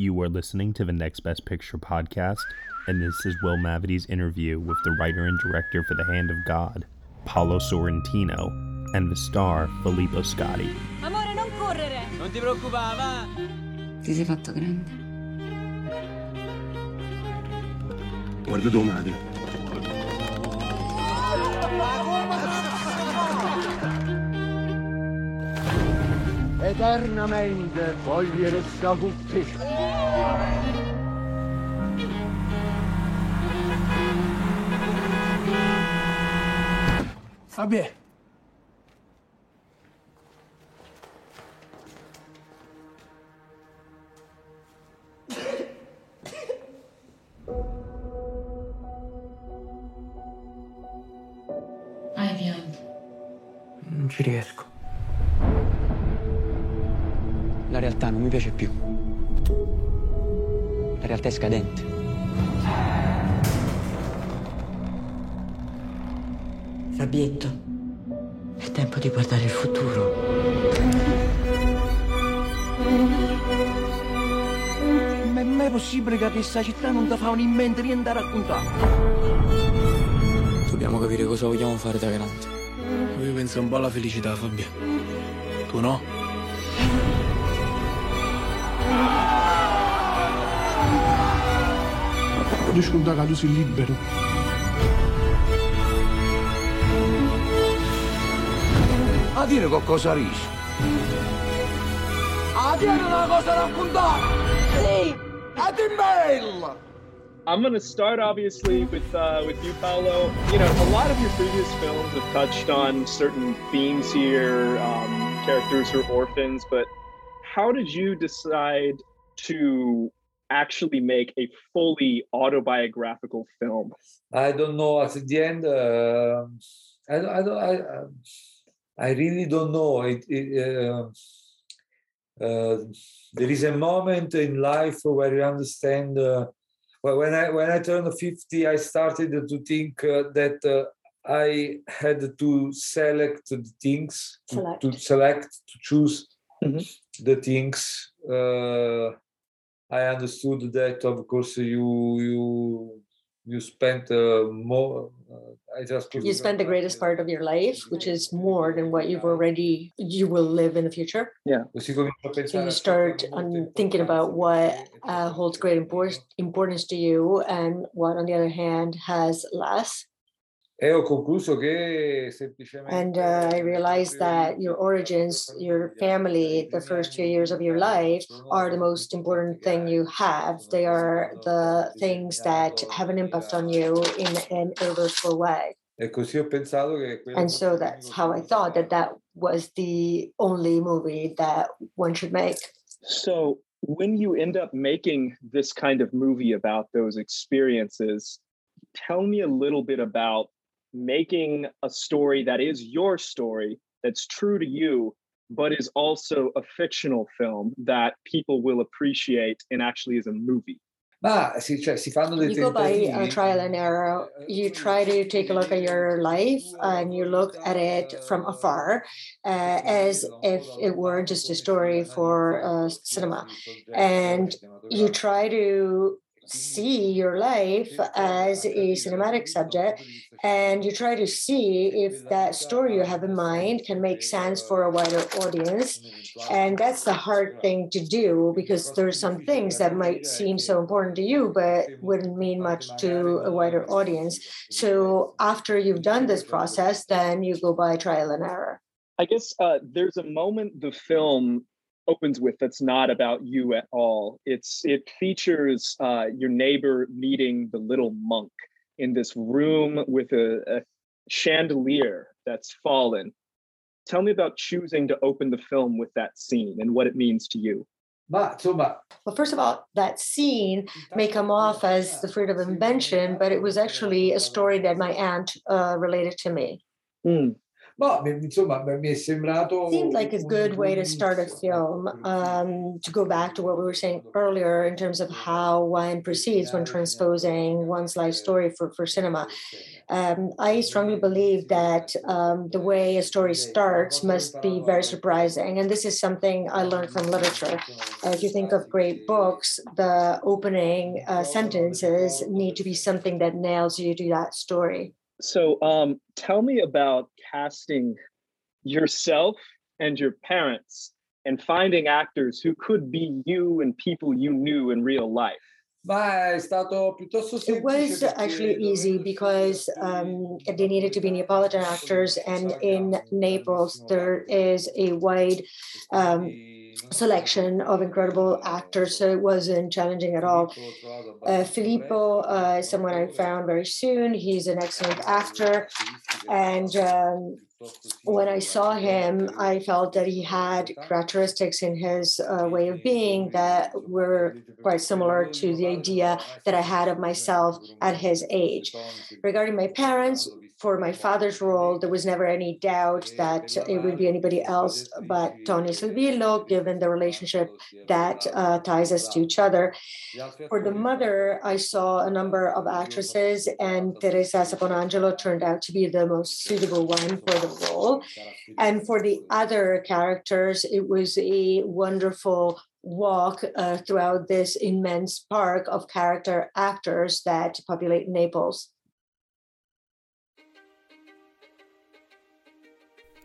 You are listening to the Next Best Picture podcast, and this is Will Mavity's interview with the writer and director for The Hand of God, Paolo Sorrentino, and the star, Filippo Scotti. Amore, non correre! Non ti preoccupare, va! Ti sei fatto grande. Guarda tua madre. Eternamente voglio restare con te. Vabbè. Hai pianto. Non ci riesco. La realtà non mi piace più. La realtà è scadente. Fabietto, è tempo di guardare il futuro. Ma è mai possibile che questa città non ti fa in mente niente da raccontare? Dobbiamo capire cosa vogliamo fare da grande. Io penso un po' alla felicità, Fabio. Tu no? Descontar que tu libero. A dire qualcosa riesci. A dire una cosa da raccontare. Sì, a te mail. I'm going to start obviously with you, Paolo. You know, a lot of your previous films have touched on certain themes here, characters who are orphans, but how did you decide to actually make a fully autobiographical film? I don't know. At the end, I really don't know. There is a moment in life where you understand. When I turned 50, I started to think that I had to select the things, to choose the things. I understood that, of course, you spent more. You spent the greatest part of your life, which is more than what you will live in the future. Yeah. So you start on thinking about what holds great importance to you, and what, on the other hand, has less. And I realized that your origins, your family, the first few years of your life are the most important thing you have. They are the things that have an impact on you in an irreversible way. And so that's how I thought that was the only movie that one should make. So when you end up making this kind of movie about those experiences, tell me a little bit about making a story that is your story, that's true to you, but is also a fictional film that people will appreciate and actually is a movie. You go by trial and error. You try to take a look at your life and you look at it from afar as if it were just a story for cinema. And you try to see your life as a cinematic subject, and you try to see if that story you have in mind can make sense for a wider audience. And that's the hard thing to do, because there are some things that might seem so important to you but wouldn't mean much to a wider audience. So after you've done this process, then you go by trial and error. I guess there's a moment the film opens with that's not about you at all. It features your neighbor meeting the little monk in this room with a chandelier that's fallen. Tell me about choosing to open the film with that scene and what it means to you. Well, first of all, that scene may come off as the fruit of invention, but it was actually a story that my aunt related to me. Mm. Ma insomma, mi è sembrato. Seemed like a good way to start a film. To go back to what we were saying earlier in terms of how one proceeds when transposing one's life story for cinema. I strongly believe that the way a story starts must be very surprising. And this is something I learned from literature. If you think of great books, the opening sentences need to be something that nails you to that story. So tell me about casting yourself and your parents and finding actors who could be you and people you knew in real life. It was actually easy because they needed to be Neapolitan actors, and in Naples there is a wide selection of incredible actors, so it wasn't challenging at all. Filippo is someone I found very soon. He's an excellent actor, and when I saw him, I felt that he had characteristics in his way of being that were quite similar to the idea that I had of myself at his age. Regarding my parents, for my father's role, there was never any doubt that it would be anybody else but Tony Servillo, given the relationship that ties us to each other. For the mother, I saw a number of actresses, and Teresa Saponangelo turned out to be the most suitable one for the role. And for the other characters, it was a wonderful walk throughout this immense park of character actors that populate Naples.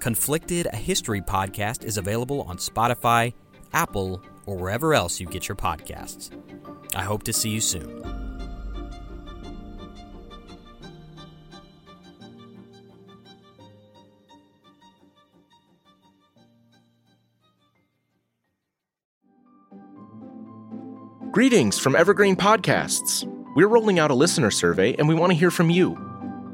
Conflicted, a history podcast, is available on Spotify, Apple, or wherever else you get your podcasts. I hope to see you soon. Greetings from Evergreen Podcasts. We're rolling out a listener survey, and we want to hear from you.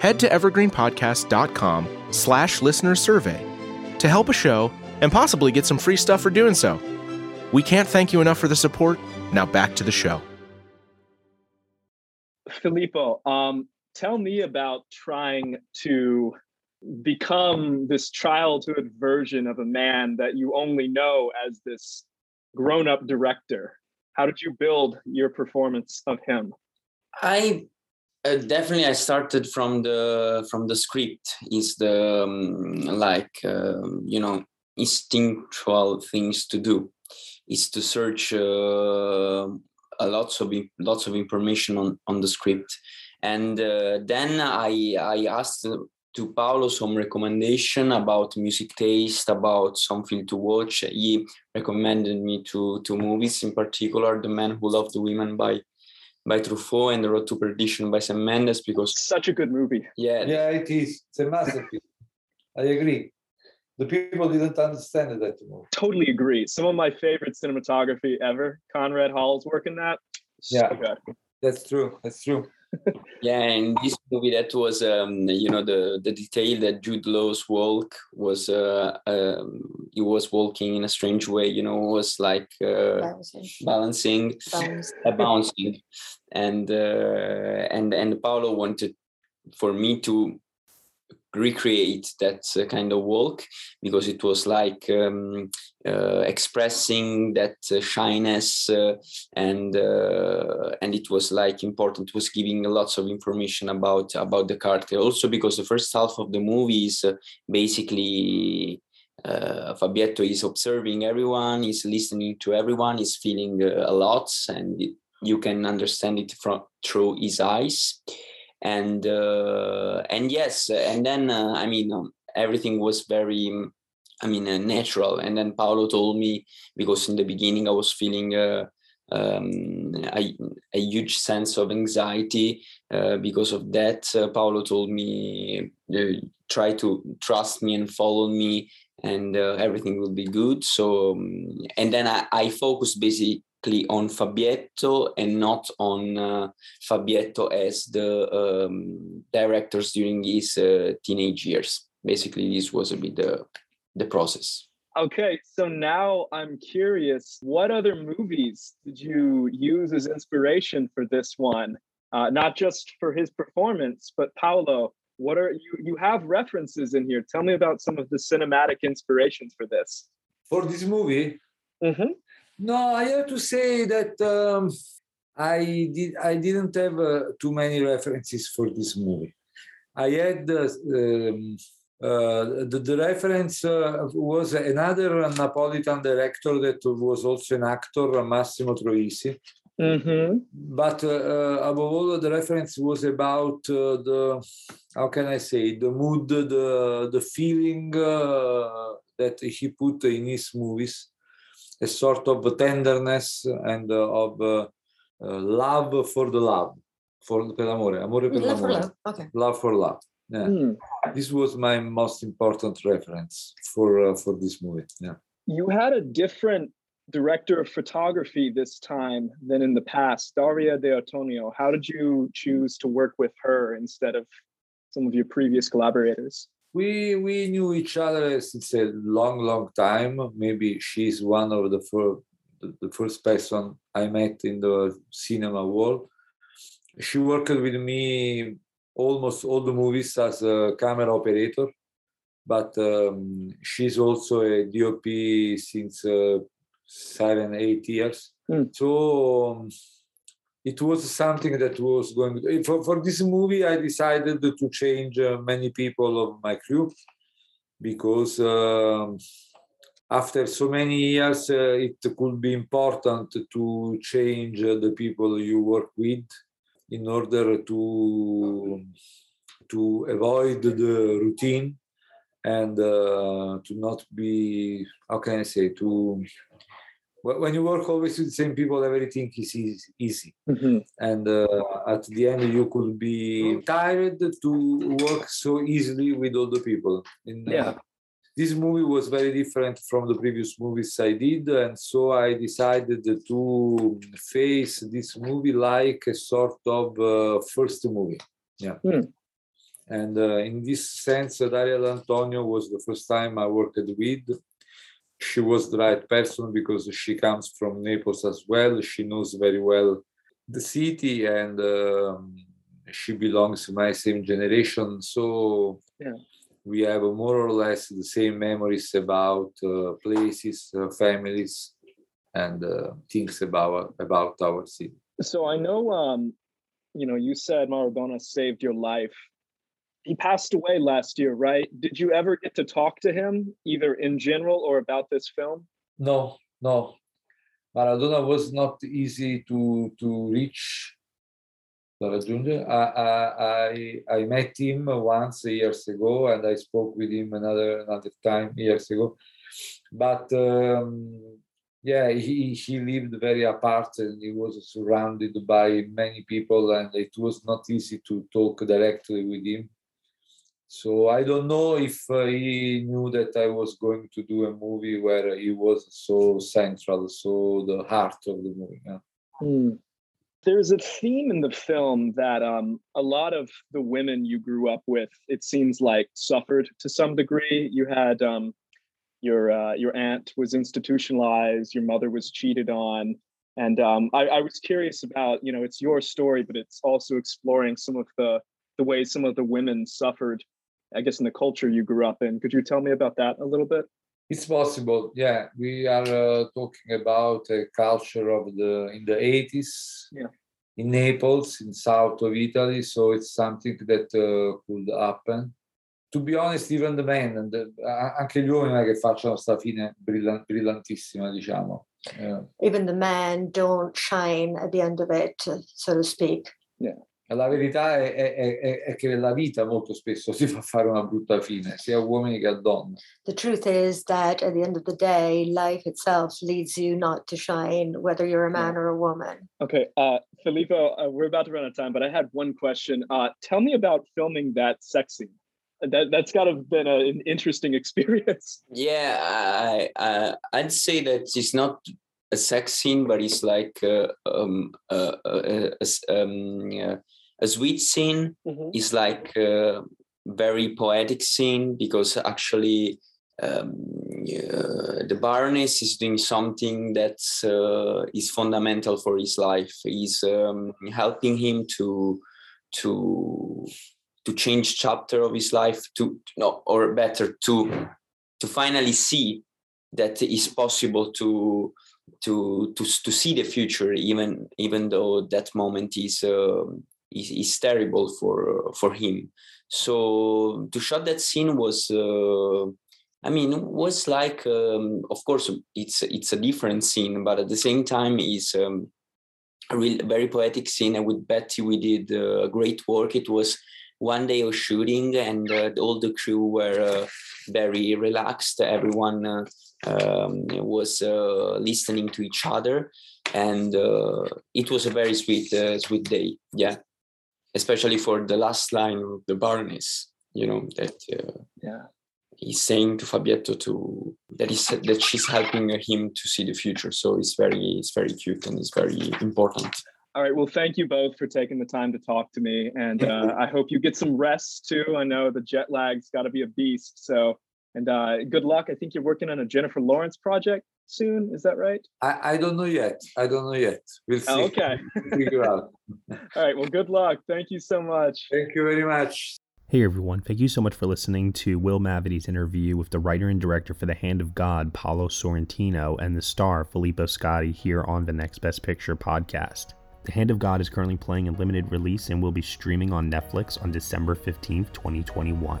Head to evergreenpodcast.com/listenersurvey to help a show and possibly get some free stuff for doing so. We can't thank you enough for the support. Now back to the show. Filippo, tell me about trying to become this childhood version of a man that you only know as this grown-up director. How did you build your performance of him? Definitely, I started from the script. It's the instinctual things to do. It's to search lots of information on the script, and then I asked to Paolo some recommendation about music taste, about something to watch. He recommended me two movies in particular: The Man Who Loved the Women by Truffaut and The Road to Perdition by Sam Mendes, because such a good movie. Yeah, it is. It's a masterpiece. I agree. The people didn't understand it, that movie. Totally agree. Some of my favorite cinematography ever. Conrad Hall's work in that. So good. That's true. Yeah, in this movie, that was the detail that Jude Law's walk was. He was walking in a strange way. You know, it was like bouncing, and Paolo wanted for me to recreate that kind of walk, because it was like expressing that shyness, and it was like important. It was giving lots of information about the character, also because the first half of the movie is basically Fabietto is observing everyone, is listening to everyone, is feeling a lot, and you can understand it through his eyes. And yes, and then everything was very natural. And then Paolo told me, because in the beginning I was feeling a huge sense of anxiety because of that. Paolo told me, try to trust me and follow me, and everything will be good. So and then I focused basically on Fabietto and not on Fabietto as the directors during his teenage years. Basically, this was a bit the process. Okay, so now I'm curious, what other movies did you use as inspiration for this one? Not just for his performance, but Paolo, what are you have references in here. Tell me about some of the cinematic inspirations for this. For this movie? Mm-hmm. No, I have to say that I didn't have too many references for this movie. I had the reference was another Napolitan director that was also an actor, Massimo Troisi. Mm-hmm. But above all, the reference was about the mood, the feeling that he put in his movies. A sort of tenderness and of love for the love, per l'amore, amore per l'amore. Love for love, okay. Love for love, yeah. Mm. This was my most important reference for this movie, yeah. You had a different director of photography this time than in the past, Daria D'Antonio. How did you choose to work with her instead of some of your previous collaborators? We knew each other since a long, long time. Maybe she's one of the first person I met in the cinema world. She worked with me almost all the movies as a camera operator, but she's also a DOP since 7-8 years. Mm. So it was something that was going... For this movie, I decided to change many people of my crew, because after so many years, it could be important to change the people you work with in order to avoid the routine and to not be... How can I say? To... When you work always with the same people, everything is easy. Mm-hmm. And at the end, you could be tired to work so easily with all the people. This movie was very different from the previous movies I did. And so I decided to face this movie like a sort of first movie. Yeah. Mm. And in this sense, Daria D'Antonio was the first time I worked with. She was the right person because she comes from Naples as well. She knows very well the city, and she belongs to my same generation. So we have more or less the same memories about places, families, and things about our city. So I know, you said Maradona saved your life. He passed away last year, right? Did you ever get to talk to him, either in general or about this film? No. Maradona was not easy to reach. I met him once years ago, and I spoke with him another time years ago. But he lived very apart, and he was surrounded by many people, and it was not easy to talk directly with him. So I don't know if he knew that I was going to do a movie where he was so central, so the heart of the movie. Yeah. Mm. There's a theme in the film that a lot of the women you grew up with, it seems like, suffered to some degree. You had your aunt was institutionalized, your mother was cheated on. And I was curious about, you know, it's your story, but it's also exploring some of the ways some of the women suffered, I guess, in the culture you grew up in. Could you tell me about that a little bit? It's possible, yeah. We are talking about a culture of in the 80s, yeah, in Naples, in south of Italy. So it's something that could happen. To be honest, even the men, anche gli uomini che facciano sta fine brillantissima, diciamo. Yeah. Even the men don't shine at the end of it, so to speak. Yeah. La verità è che la vita molto spesso si fa fare una brutta fine, sia a uomini che a donne. The truth is that at the end of the day, life itself leads you not to shine, whether you're a man or a woman. Okay, Filippo, we're about to run out of time, but I had one question. Tell me about filming that sex scene. That's got to have been an interesting experience. Yeah, I'd say that it's not a sex scene, but it's like a sweet scene. Mm-hmm. Is like a very poetic scene, because actually the Baroness is doing something that is fundamental for his life. He's helping him to change chapter of his life, to finally see that it's possible to see the future, even though that moment is terrible for him. So to shot that scene was, was like, of course it's a different scene, but at the same time is a real very poetic scene. And with Betty, we did great work. It was one day of shooting, and all the crew were very relaxed. Everyone was listening to each other, and it was a very sweet day. Yeah, especially for the last line of the Baroness, you know, that he's saying to Fabietto that she's helping him to see the future. So it's very cute, and it's very important. All right. Well, thank you both for taking the time to talk to me. And I hope you get some rest, too. I know the jet lag's got to be a beast. So, and good luck. I think you're working on a Jennifer Lawrence project soon. Is that right? I don't know yet. We'll see. Oh, okay. We'll figure out. All right. Well, good luck. Thank you so much. Thank you very much. Hey, everyone. Thank you so much for listening to Will Mavity's interview with the writer and director for The Hand of God, Paolo Sorrentino, and the star, Filippo Scotti, here on the Next Best Picture podcast. The Hand of God is currently playing in limited release and will be streaming on Netflix on December 15th, 2021.